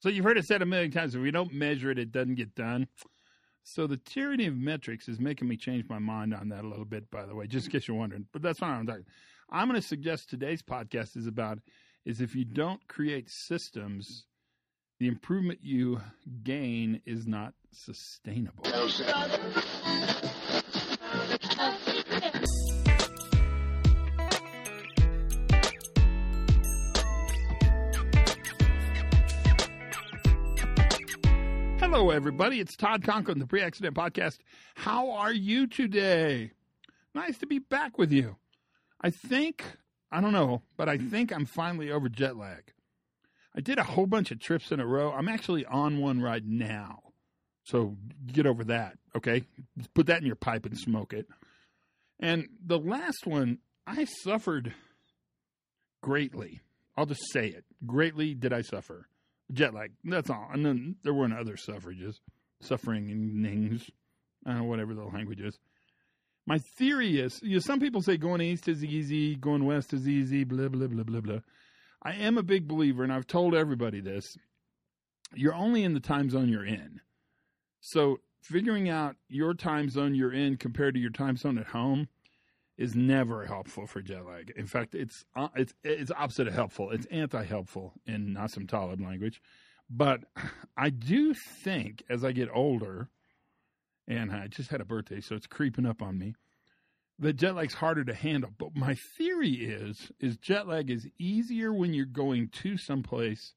So you've heard it said a million times, if we don't measure it, it doesn't get done. So the tyranny of metrics is making me change my mind on that a little bit, by the way, just in case you're wondering. But that's not what I'm talking about. I'm going to suggest today's podcast is about is if you don't create systems, the improvement you gain is not sustainable. Hello, everybody. It's Todd Conklin, the Pre-Accident Podcast. How are you today? Nice to be back with you. I think I'm finally over jet lag. I did a whole bunch of trips in a row. I'm actually on one right now. So get over that, okay? Put that in your pipe and smoke it. And the last one, I suffered greatly. I'll just say it. Greatly did I suffer. Jet lag. That's all. And then there weren't other sufferings, whatever the language is. My theory is, some people say going east is easy, going west is easy, blah, blah, blah, blah, blah. I am a big believer, and I've told everybody this, you're only in the time zone you're in. So figuring out your time zone you're in compared to your time zone at home is never helpful for jet lag. In fact, it's opposite of helpful. It's anti-helpful in Nassim Talib language. But I do think as I get older, and I just had a birthday, so it's creeping up on me, that jet lag's harder to handle. But my theory is jet lag is easier when you're going to someplace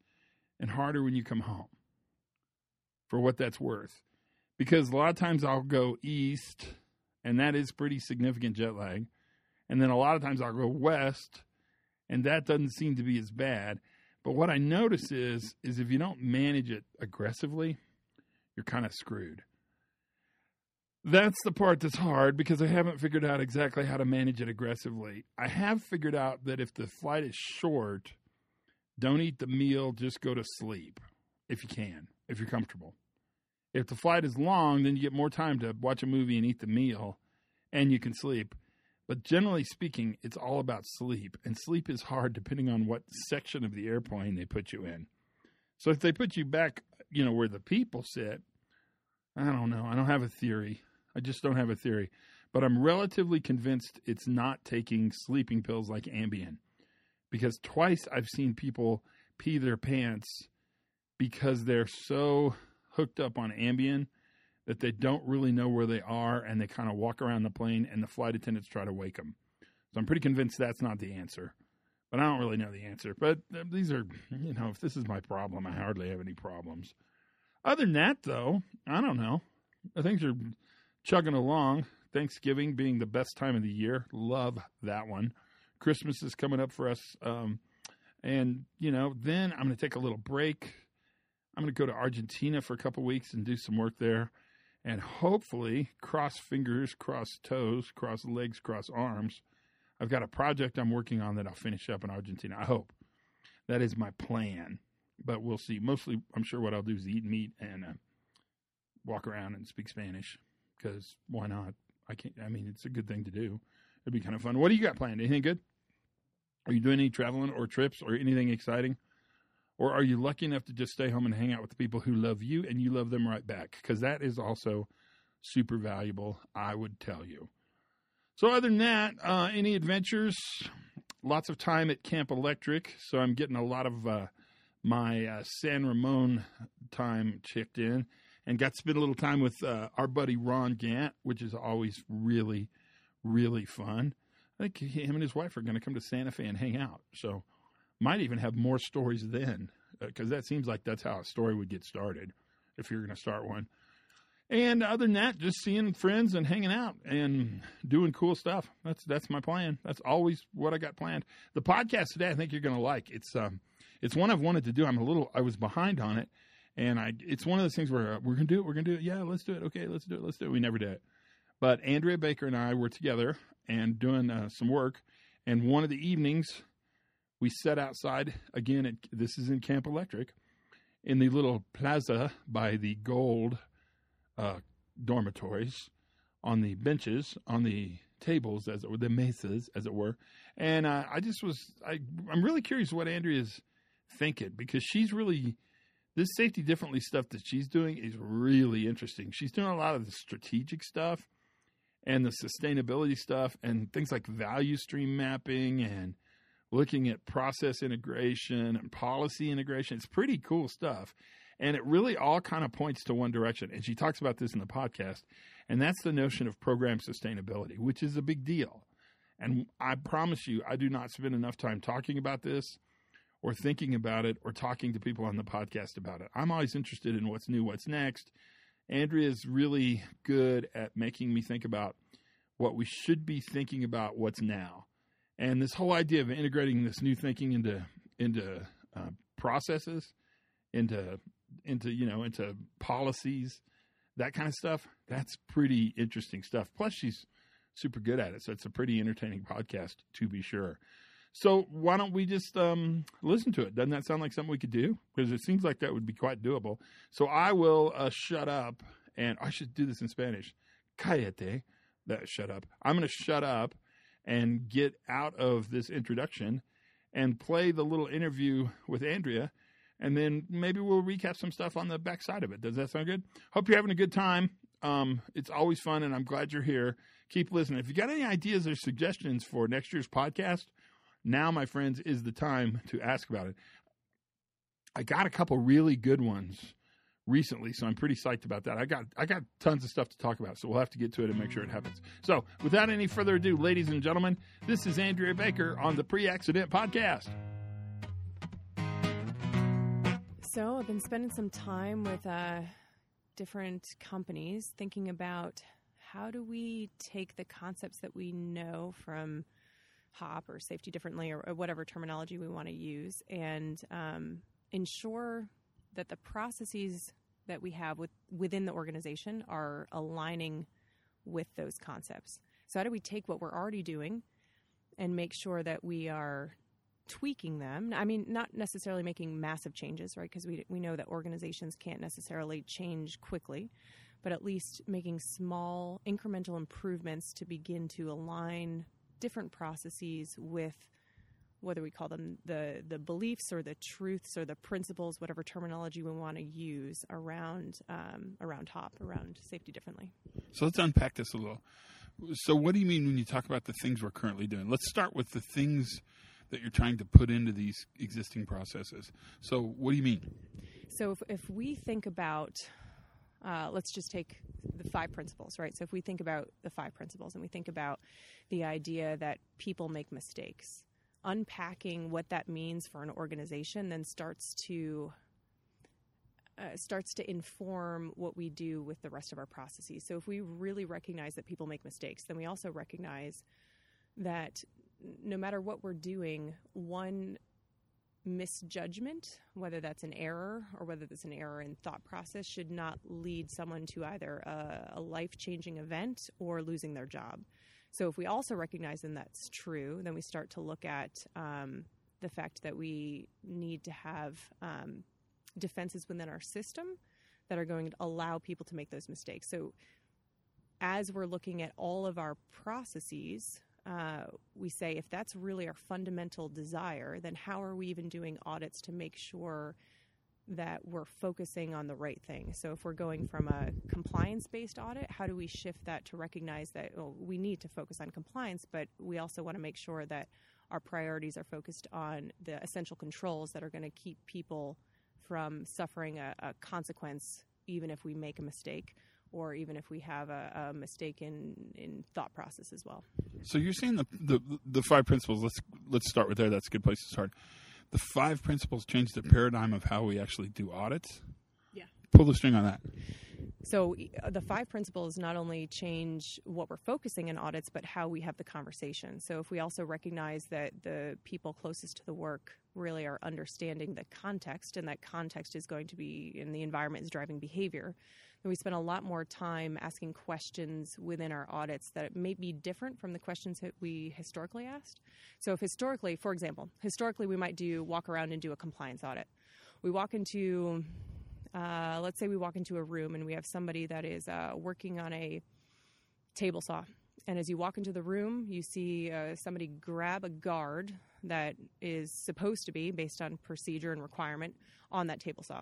and harder when you come home, for what that's worth. Because a lot of times I'll go east, and that is pretty significant jet lag. And then a lot of times I'll go west, and that doesn't seem to be as bad. But what I notice is if you don't manage it aggressively, you're kind of screwed. That's the part that's hard because I haven't figured out exactly how to manage it aggressively. I have figured out that if the flight is short, don't eat the meal, just go to sleep if you can, if you're comfortable. If the flight is long, then you get more time to watch a movie and eat the meal, and you can sleep. But generally speaking, it's all about sleep, and sleep is hard depending on what section of the airplane they put you in. So if they put you back, where the people sit, I don't know. I don't have a theory. I just don't have a theory. But I'm relatively convinced it's not taking sleeping pills like Ambien, because twice I've seen people pee their pants because they're so hooked up on Ambien that they don't really know where they are, and they kind of walk around the plane, and the flight attendants try to wake them. So I'm pretty convinced that's not the answer, but I don't really know the answer. But these are, if this is my problem, I hardly have any problems. Other than that, though, I don't know. Things are chugging along. Thanksgiving being the best time of the year. Love that one. Christmas is coming up for us. Then I'm going to take a little break. I'm going to go to Argentina for a couple weeks and do some work there. And hopefully, cross fingers, cross toes, cross legs, cross arms, I've got a project I'm working on that I'll finish up in Argentina. I hope. That is my plan. But we'll see. Mostly, I'm sure what I'll do is eat meat and walk around and speak Spanish, because why not? It's a good thing to do. It'd be kind of fun. What do you got planned? Anything good? Are you doing any traveling or trips or anything exciting? Or are you lucky enough to just stay home and hang out with the people who love you and you love them right back? Because that is also super valuable, I would tell you. So other than that, any adventures? Lots of time at Camp Electric. So I'm getting a lot of my San Ramon time checked in, and got to spend a little time with our buddy Ron Gant, which is always really, really fun. I think him and his wife are going to come to Santa Fe and hang out. So might even have more stories then, because that seems like that's how a story would get started if you're going to start one. And other than that, just seeing friends and hanging out and doing cool stuff. That's my plan. That's always what I got planned. The podcast today, I think you're going to like. It's one I've wanted to do. I was behind on it, and it's one of those things where we're going to do it. Yeah, let's do it. Okay, let's do it. We never did it. But Andrea Baker and I were together and doing some work, and one of the evenings we sat outside again. This is in Camp Electric, in the little plaza by the gold dormitories, on the benches, on the tables, as it were, the mesas, as it were. And I'm really curious what Andrea's thinking, because she's really this Safety Differently stuff that she's doing is really interesting. She's doing a lot of the strategic stuff and the sustainability stuff and things like value stream mapping and looking at process integration and policy integration. It's pretty cool stuff. And it really all kind of points to one direction. And she talks about this in the podcast. And that's the notion of program sustainability, which is a big deal. And I promise you, I do not spend enough time talking about this or thinking about it or talking to people on the podcast about it. I'm always interested in what's new, what's next. Andrea is really good at making me think about what we should be thinking about, what's now. And this whole idea of integrating this new thinking into processes, into policies, that kind of stuff. That's pretty interesting stuff. Plus, she's super good at it. So it's a pretty entertaining podcast, to be sure. So why don't we just listen to it? Doesn't that sound like something we could do? Because it seems like that would be quite doable. So I will shut up, and I should do this in Spanish. Cállate. That shut up. I'm going to shut up and get out of this introduction and play the little interview with Andrea. And then maybe we'll recap some stuff on the backside of it. Does that sound good? Hope you're having a good time. It's always fun, and I'm glad you're here. Keep listening. If you got any ideas or suggestions for next year's podcast, now, my friends, is the time to ask about it. I got a couple really good ones recently, so I'm pretty psyched about that. I got tons of stuff to talk about, so we'll have to get to it and make sure it happens. So without any further ado, ladies and gentlemen, this is Andrea Baker on the Pre-Accident Podcast. So I've been spending some time with different companies thinking about how do we take the concepts that we know from HOP or Safety Differently or whatever terminology we want to use and ensure that the processes that we have within the organization are aligning with those concepts. So how do we take what we're already doing and make sure that we are tweaking them? I mean, not necessarily making massive changes, right? Because we know that organizations can't necessarily change quickly, but at least making small incremental improvements to begin to align different processes with whether we call them the beliefs or the truths or the principles, whatever terminology we want to use around HOP, around Safety Differently. So let's unpack this a little. So what do you mean when you talk about the things we're currently doing? Let's start with the things that you're trying to put into these existing processes. So what do you mean? So if we think about, let's just take the five principles, right? So if we think about the five principles and we think about the idea that people make mistakes, unpacking what that means for an organization then starts to inform what we do with the rest of our processes. So if we really recognize that people make mistakes, then we also recognize that no matter what we're doing, one misjudgment, whether that's an error or whether that's an error in thought process, should not lead someone to either a life-changing event or losing their job. So if we also recognize then that's true, then we start to look at the fact that we need to have defenses within our system that are going to allow people to make those mistakes. So as we're looking at all of our processes, we say, if that's really our fundamental desire, then how are we even doing audits to make sure that we're focusing on the right thing? So if we're going from a compliance-based audit, how do we shift that to recognize that we need to focus on compliance, but we also want to make sure that our priorities are focused on the essential controls that are going to keep people from suffering a consequence, even if we make a mistake, or even if we have a mistake in thought process as well. So you're saying the five principles, let's start with there. That's a good place to start. The five principles change the paradigm of how we actually do audits? Yeah. Pull the string on that. So the five principles not only change what we're focusing in audits, but how we have the conversation. So if we also recognize that the people closest to the work really are understanding the context, and that context is going to be in the environment is driving behavior, then we spend a lot more time asking questions within our audits that may be different from the questions that we historically asked. So if historically, for example, we might walk around and do a compliance audit. We walk into... let's say we walk into a room and we have somebody that is working on a table saw. And as you walk into the room, you see somebody grab a guard that is supposed to be, based on procedure and requirement, on that table saw.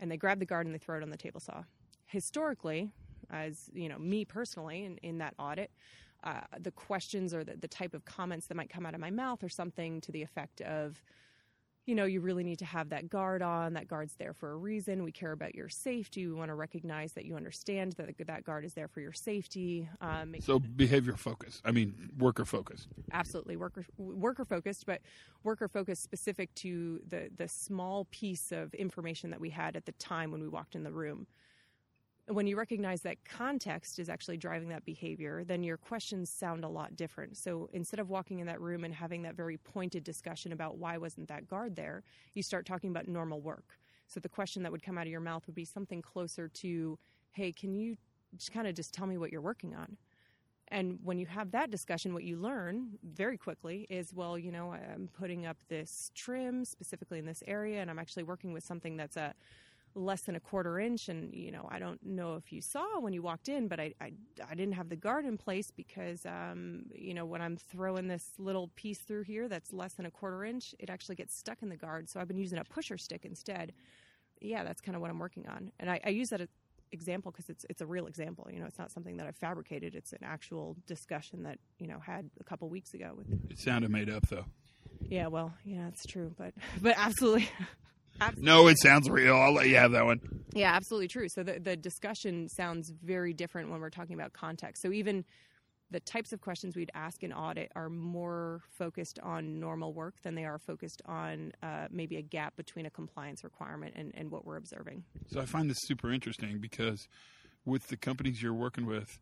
and they grab the guard and they throw it on the table saw. Historically, as you know, me personally, in that audit, the questions or the type of comments that might come out of my mouth or something to the effect of, you know, you really need to have that guard on. That guard's there for a reason. We care about your safety. We want to recognize that you understand that that guard is there for your safety. So behavior focused. I mean, worker focused. Absolutely. Worker focused, but worker focused specific to the small piece of information that we had at the time when we walked in the room. When you recognize that context is actually driving that behavior, then your questions sound a lot different. So instead of walking in that room and having that very pointed discussion about why wasn't that guard there, you start talking about normal work. So the question that would come out of your mouth would be something closer to, hey, can you just kind of just tell me what you're working on? And when you have that discussion, what you learn very quickly is, well, you know, I'm putting up this trim specifically in this area, and I'm actually working with something that's a less than a quarter inch, and you know, I don't know if you saw when you walked in, but I didn't have the guard in place because you know, when I'm throwing this little piece through here that's less than a quarter inch, it actually gets stuck in the guard, so I've been using a pusher stick instead. Yeah, that's kind of what I'm working on. And I use that example because it's a real example. You know, it's not something that I fabricated. It's an actual discussion that, you know, had a couple weeks ago. It sounded made up though. Yeah, well, yeah, it's true, but absolutely. Absolutely. No, it sounds real. I'll let you have that one. Yeah, absolutely true. So the discussion sounds very different when we're talking about context. So even the types of questions we'd ask in audit are more focused on normal work than they are focused on maybe a gap between a compliance requirement and what we're observing. So I find this super interesting because with the companies you're working with,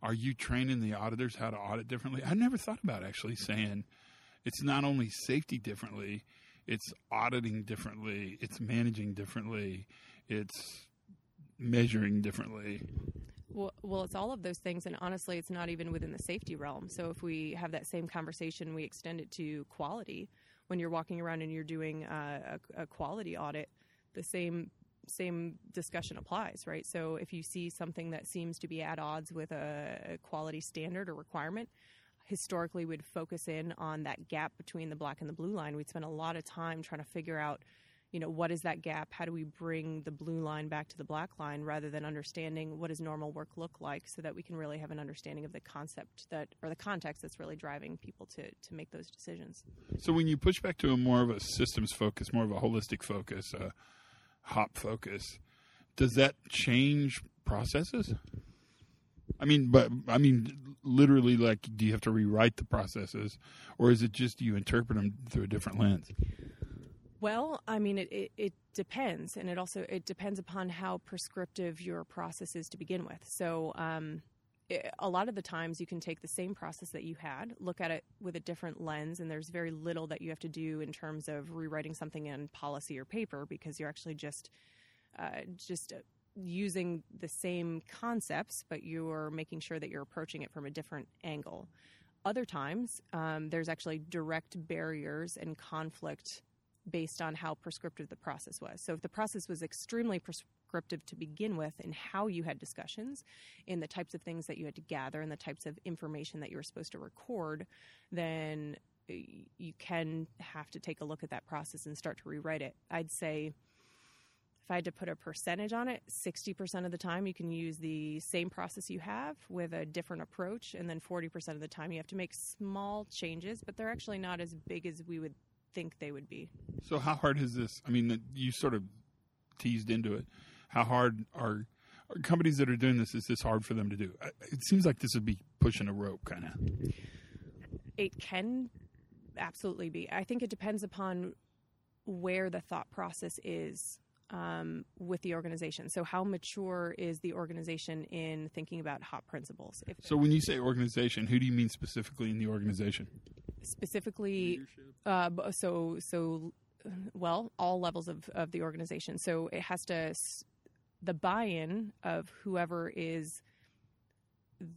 are you training the auditors how to audit differently? I never thought about actually saying it's not only safety differently, it's auditing differently, it's managing differently, it's measuring differently. Well, it's all of those things, and honestly, it's not even within the safety realm. So if we have that same conversation, we extend it to quality. When you're walking around and you're doing a quality audit, the same discussion applies, right? So if you see something that seems to be at odds with a quality standard or requirement, historically we'd focus in on that gap between the black and the blue line. We'd spend a lot of time trying to figure out, you know, what is that gap? How do we bring the blue line back to the black line, rather than understanding what does normal work look like, so that we can really have an understanding of the concept that, or the context that's really driving people to make those decisions. So when you push back to a more of a systems focus, more of a holistic focus, a HOP focus, does that change processes? I mean, literally, like, do you have to rewrite the processes, or is it just you interpret them through a different lens? Well, I mean, it depends, and it also depends upon how prescriptive your process is to begin with. So a lot of the times you can take the same process that you had, look at it with a different lens, and there's very little that you have to do in terms of rewriting something in policy or paper, because you're actually just using the same concepts, but you're making sure that you're approaching it from a different angle. Other times, there's actually direct barriers and conflict based on how prescriptive the process was. So if the process was extremely prescriptive to begin with in how you had discussions, in the types of things that you had to gather, and the types of information that you were supposed to record, then you can have to take a look at that process and start to rewrite it. I'd say, if I had to put a percentage on it, 60% of the time you can use the same process you have with a different approach, and then 40% of the time you have to make small changes, but they're actually not as big as we would think they would be. So how hard is this? I mean, you sort of teased into it. How hard are companies that are doing this, is this hard for them to do? It seems like this would be pushing a rope, kind of. It can absolutely be. I think it depends upon where the thought process is with the organization. So how mature is the organization in thinking about HOP principles? So when you say organization, who do you mean specifically in the organization? Specifically, well, all levels of the organization. So it has to, the buy-in of whoever is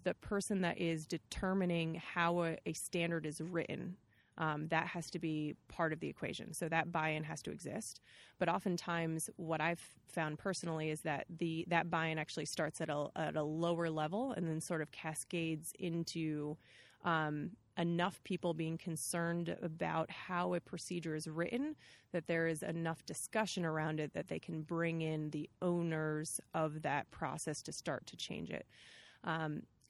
the person that is determining how a standard is written. That has to be part of the equation. So that buy-in has to exist. But oftentimes what I've found personally is that that buy-in actually starts at a lower level and then sort of cascades into enough people being concerned about how a procedure is written that there is enough discussion around it that they can bring in the owners of that process to start to change it.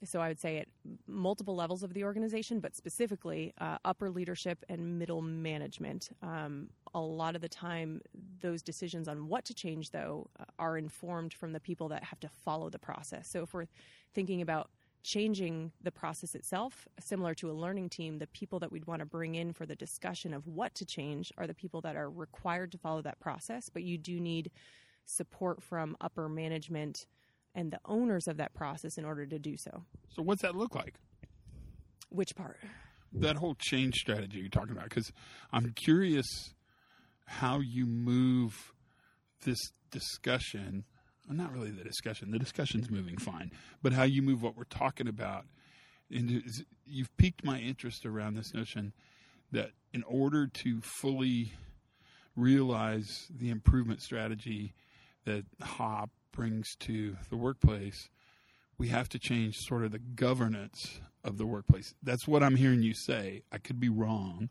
So I would say at multiple levels of the organization, but specifically upper leadership and middle management. A lot of the time, those decisions on what to change, though, are informed from the people that have to follow the process. So if we're thinking about changing the process itself, similar to a learning team, the people that we'd want to bring in for the discussion of what to change are the people that are required to follow that process. But you do need support from upper management and the owners of that process in order to do so. So what's that look like? Which part? That whole change strategy you're talking about, because I'm curious how you move this discussion. Not really the discussion. The discussion's moving fine. But how you move what we're talking about. And you've piqued my interest around this notion that in order to fully realize the improvement strategy that HOP brings to the workplace, we have to change sort of the governance of the workplace. That's what I'm hearing you say. I could be wrong.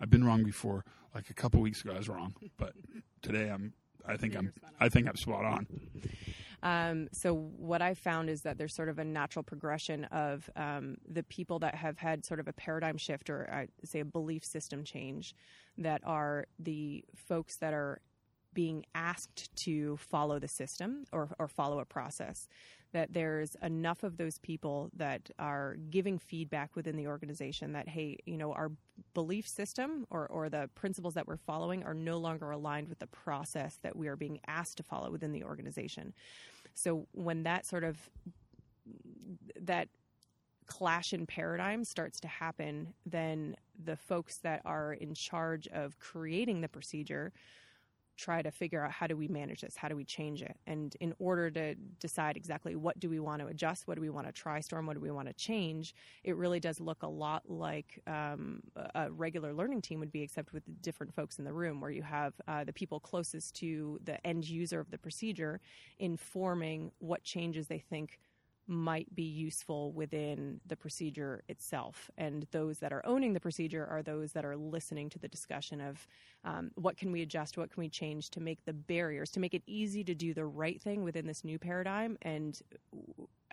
I've been wrong before. Like a couple weeks ago, I was wrong. But today I think I'm spot on. So what I found is that there's sort of a natural progression of the people that have had sort of a paradigm shift or I'd say a belief system change that are the folks that are being asked to follow the system or follow a process, that there's enough of those people that are giving feedback within the organization that, hey, you know, our belief system or the principles that we're following are no longer aligned with the process that we are being asked to follow within the organization. So when that sort of that clash in paradigm starts to happen, then the folks that are in charge of creating the procedure try to figure out, how do we manage this? How do we change it? And in order to decide exactly what do we want to adjust, what do we want to tristorm, what do we want to change, it really does look a lot like a regular learning team would be, except with different folks in the room, where you have the people closest to the end user of the procedure informing what changes they think might be useful within the procedure itself. And those that are owning the procedure are those that are listening to the discussion of what can we adjust, what can we change to make the barriers, to make it easy to do the right thing within this new paradigm and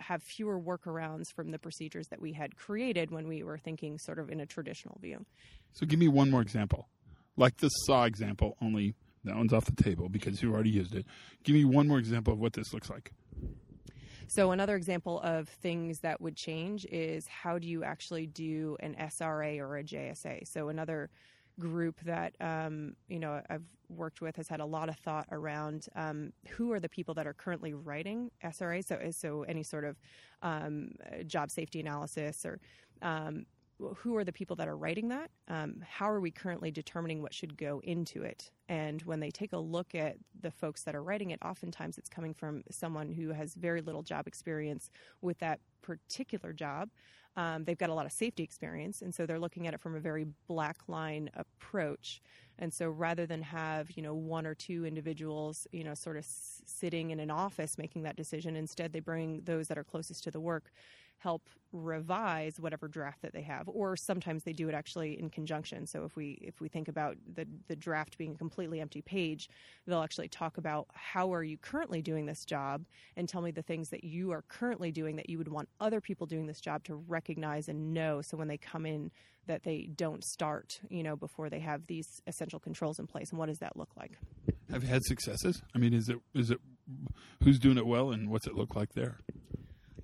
have fewer workarounds from the procedures that we had created when we were thinking sort of in a traditional view. So give me one more example, like the SAW example, only that one's off the table because you already used it. Give me one more example of what this looks like. So another example of things that would change is, how do you actually do an SRA or a JSA? So another group that, you know, I've worked with has had a lot of thought around who are the people that are currently writing SRA. So any sort of job safety analysis or who are the people that are writing that? How are we currently determining what should go into it? And when they take a look at the folks that are writing it, oftentimes it's coming from someone who has very little job experience with that particular job. They've got a lot of safety experience, and so they're looking at it from a very black line approach. And so rather than have, you know, one or two individuals, you know, sort of sitting in an office making that decision, instead they bring those that are closest to the work, help revise whatever draft that they have, or sometimes they do it actually in conjunction. So if we think about the draft being a completely empty page, they'll actually talk about, how are you currently doing this job, and tell me the things that you are currently doing that you would want other people doing this job to recognize and know, so when they come in that they don't start, you know, before they have these essential controls in place. And what does that look like? Have you had successes? I mean, is it who's doing it well, and what's it look like there?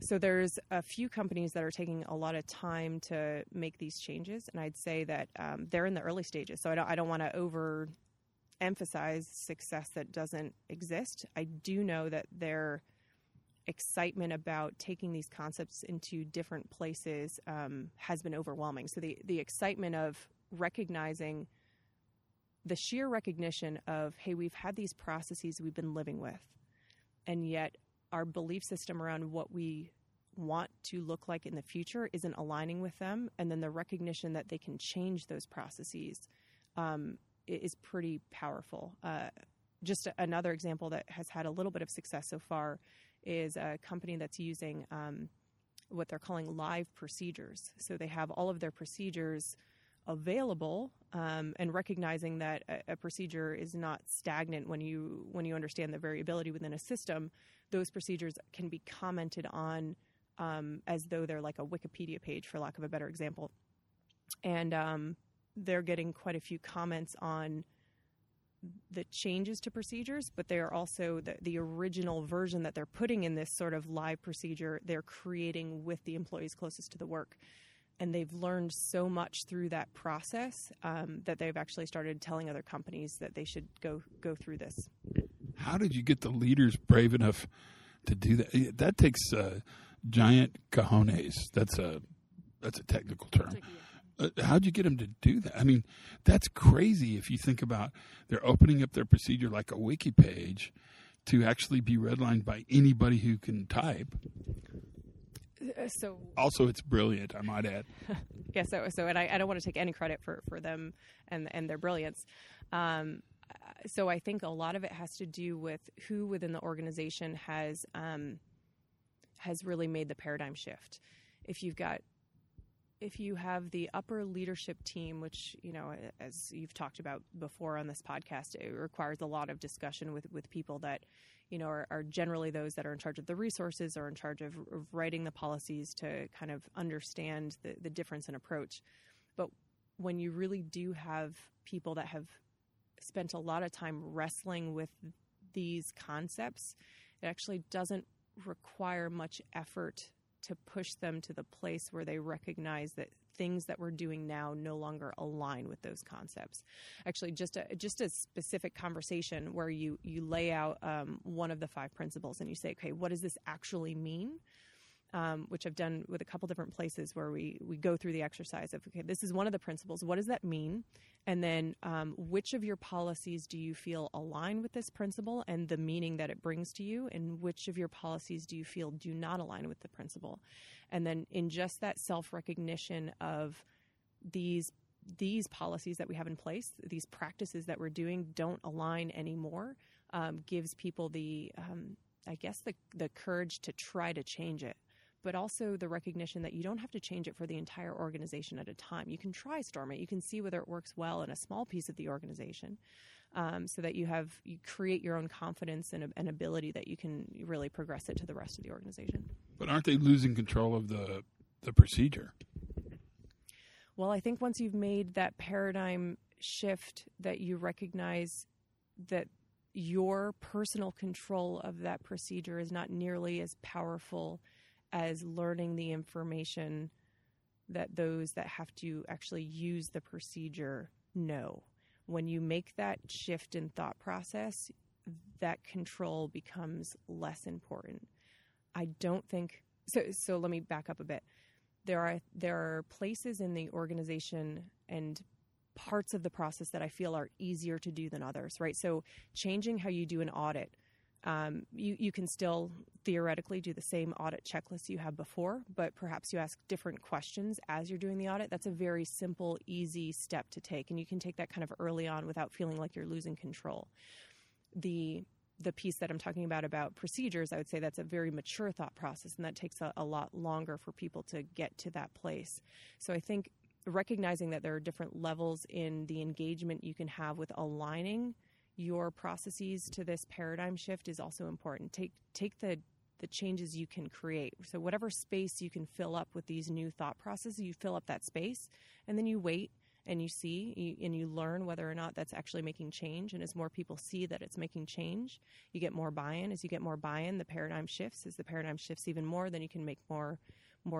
So there's a few companies that are taking a lot of time to make these changes, and I'd say that they're in the early stages. So I don't want to overemphasize success that doesn't exist. I do know that their excitement about taking these concepts into different places has been overwhelming. So the excitement of recognizing the sheer recognition of, hey, we've had these processes we've been living with, and yet our belief system around what we want to look like in the future isn't aligning with them. And then the recognition that they can change those processes is pretty powerful. Just another example that has had a little bit of success so far is a company that's using what they're calling live procedures. So they have all of their procedures available, and recognizing that a procedure is not stagnant when you understand the variability within a system, those procedures can be commented on as though they're like a Wikipedia page, for lack of a better example. And they're getting quite a few comments on the changes to procedures, but they are also the original version that they're putting in this sort of live procedure they're creating with the employees closest to the work. And they've learned so much through that process that they've actually started telling other companies that they should go through this. How did you get the leaders brave enough to do that? That takes giant cojones. That's a technical term. How'd you get them to do that? I mean, that's crazy if you think about they're opening up their procedure like a wiki page to actually be redlined by anybody who can type. So also, it's brilliant, I might add. Yeah. So, and I don't want to take any credit for them and their brilliance. So I think a lot of it has to do with who within the organization has really made the paradigm shift. If you have the upper leadership team, which, you know, as you've talked about before on this podcast, it requires a lot of discussion with people that, you know, are generally those that are in charge of the resources or in charge of writing the policies to kind of understand the difference in approach. But when you really do have people that have spent a lot of time wrestling with these concepts, it actually doesn't require much effort to push them to the place where they recognize that things that we're doing now no longer align with those concepts. Actually, just a specific conversation where you lay out one of the 5 principles and you say, okay, what does this actually mean? Which I've done with a couple different places where we go through the exercise of, okay, this is one of the principles. What does that mean? And then which of your policies do you feel align with this principle and the meaning that it brings to you? And which of your policies do you feel do not align with the principle? And then in just that self-recognition of these policies that we have in place, these practices that we're doing don't align anymore, gives people the courage to try to change it. But also the recognition that you don't have to change it for the entire organization at a time. You can try storm it. You can see whether it works well in a small piece of the organization, so that you create your own confidence and an ability that you can really progress it to the rest of the organization. But aren't they losing control of the procedure? Well, I think once you've made that paradigm shift, that you recognize that your personal control of that procedure is not nearly as powerful as learning the information that those that have to actually use the procedure know. When you make that shift in thought process, that control becomes less important. I don't think so. So let me back up a bit. There are places in the organization and parts of the process that I feel are easier to do than others, right? So changing how you do an audit, you can still theoretically do the same audit checklist you have before, but perhaps you ask different questions as you're doing the audit. That's a very simple, easy step to take, and you can take that kind of early on without feeling like you're losing control. The piece that I'm talking about procedures, I would say that's a very mature thought process, and that takes a lot longer for people to get to that place. So I think recognizing that there are different levels in the engagement you can have with aligning your processes to this paradigm shift is also important. Take the changes you can create. So whatever space you can fill up with these new thought processes, you fill up that space, and then you wait and you see and you learn whether or not that's actually making change. And as more people see that it's making change, you get more buy-in. As you get more buy-in, the paradigm shifts. As the paradigm shifts even more, then you can make more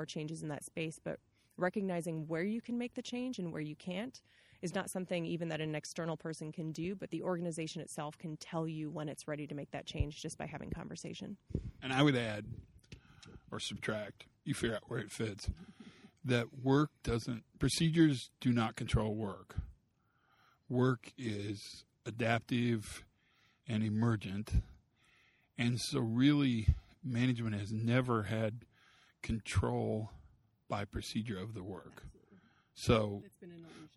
changes in that space. But recognizing where you can make the change and where you can't is not something even that an external person can do, but the organization itself can tell you when it's ready to make that change just by having conversation. And I would add or subtract, you figure out where it fits, that procedures do not control work. Work is adaptive and emergent. And so really management has never had control by procedure of the work. So,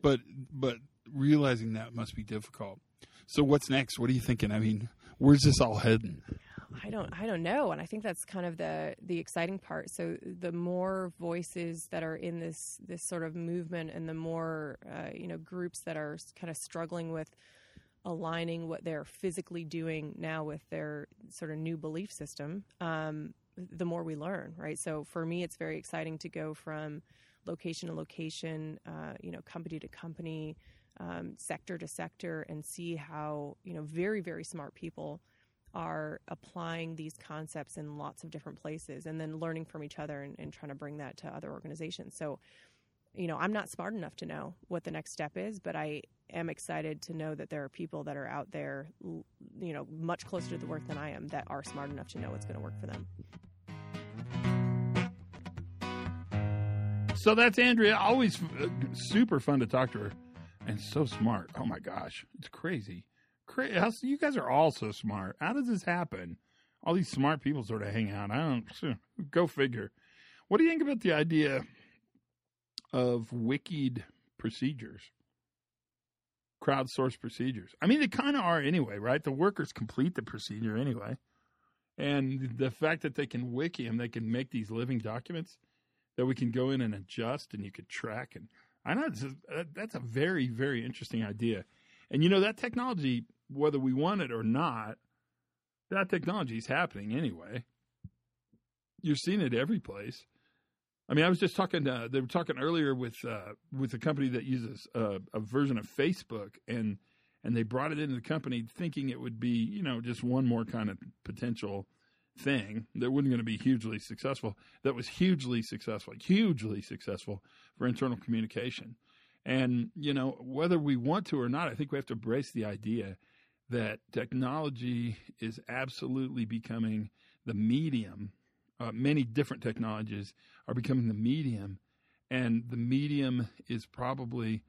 but realizing that must be difficult. So what's next? What are you thinking? I mean, where's this all heading? I I don't know. And I think that's kind of the exciting part. So the more voices that are in this sort of movement, and the more, groups that are kind of struggling with aligning what they're physically doing now with their sort of new belief system, the more we learn, right? So for me, it's very exciting to go from location to location, company to company, sector to sector, and see how, very, very smart people are applying these concepts in lots of different places, and then learning from each other and trying to bring that to other organizations. So, I'm not smart enough to know what the next step is, but I am excited to know that there are people that are out there, much closer to the work than I am, that are smart enough to know what's going to work for them. So that's Andrea. Always super fun to talk to her, and so smart. Oh my gosh, it's crazy. You guys are all so smart. How does this happen? All these smart people sort of hang out. Go figure. What do you think about the idea of wikied procedures, crowdsourced procedures? I mean, they kind of are anyway, right? The workers complete the procedure anyway. And the fact that they can wiki them, they can make these living documents that we can go in and adjust, and you could track. And I know that's a very, very interesting idea. And, that technology, whether we want it or not, that technology is happening anyway. You're seeing it every place. I mean, I was just talking – they were talking earlier with a company that uses a version of Facebook, and they brought it into the company thinking it would be, just one more kind of potential thing that wasn't going to be hugely successful. That was hugely successful for internal communication. And, whether we want to or not, I think we have to embrace the idea that technology is absolutely becoming the medium. Many different technologies are becoming the medium, and the medium is probably,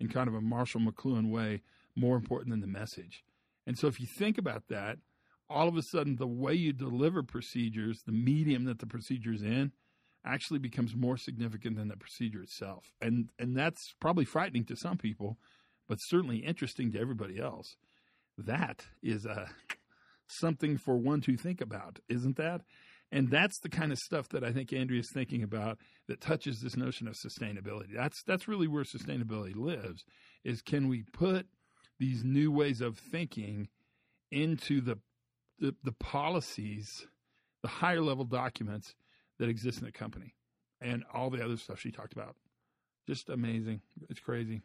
in kind of a Marshall McLuhan way, more important than the message. And so if you think about that, all of a sudden the way you deliver procedures, the medium that the procedure is in, actually becomes more significant than the procedure itself. And that's probably frightening to some people, but certainly interesting to everybody else. That is something for one to think about, isn't that? And that's the kind of stuff that I think Andrea's thinking about that touches this notion of sustainability. That's really where sustainability lives, is can we put these new ways of thinking into the policies, the higher level documents that exists in the company, and all the other stuff she talked about. Just amazing. It's crazy.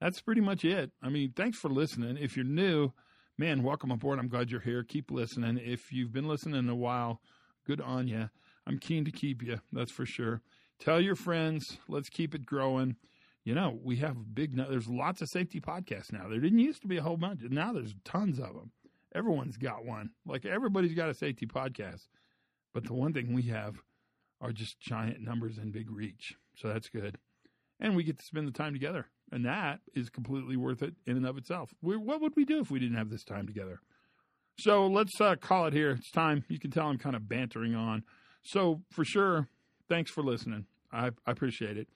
That's pretty much it. I mean, thanks for listening. If you're new, man, welcome aboard. I'm glad you're here. Keep listening. If you've been listening a while, good on you. I'm keen to keep you. That's for sure. Tell your friends. Let's keep it growing. We have there's lots of safety podcasts now. There didn't used to be a whole bunch. Now there's tons of them. Everyone's got one. Like, everybody's got a safety podcast. But the one thing we have are just giant numbers and big reach. So that's good. And we get to spend the time together. And that is completely worth it in and of itself. What would we do if we didn't have this time together? So let's call it here. It's time. You can tell I'm kind of bantering on. So for sure, thanks for listening. I appreciate it.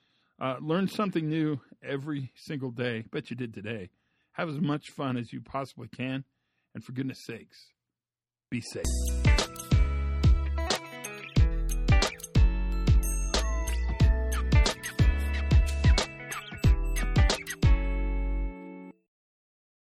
Learn something new every single day. Bet you did today. Have as much fun as you possibly can. And for goodness sakes, be safe.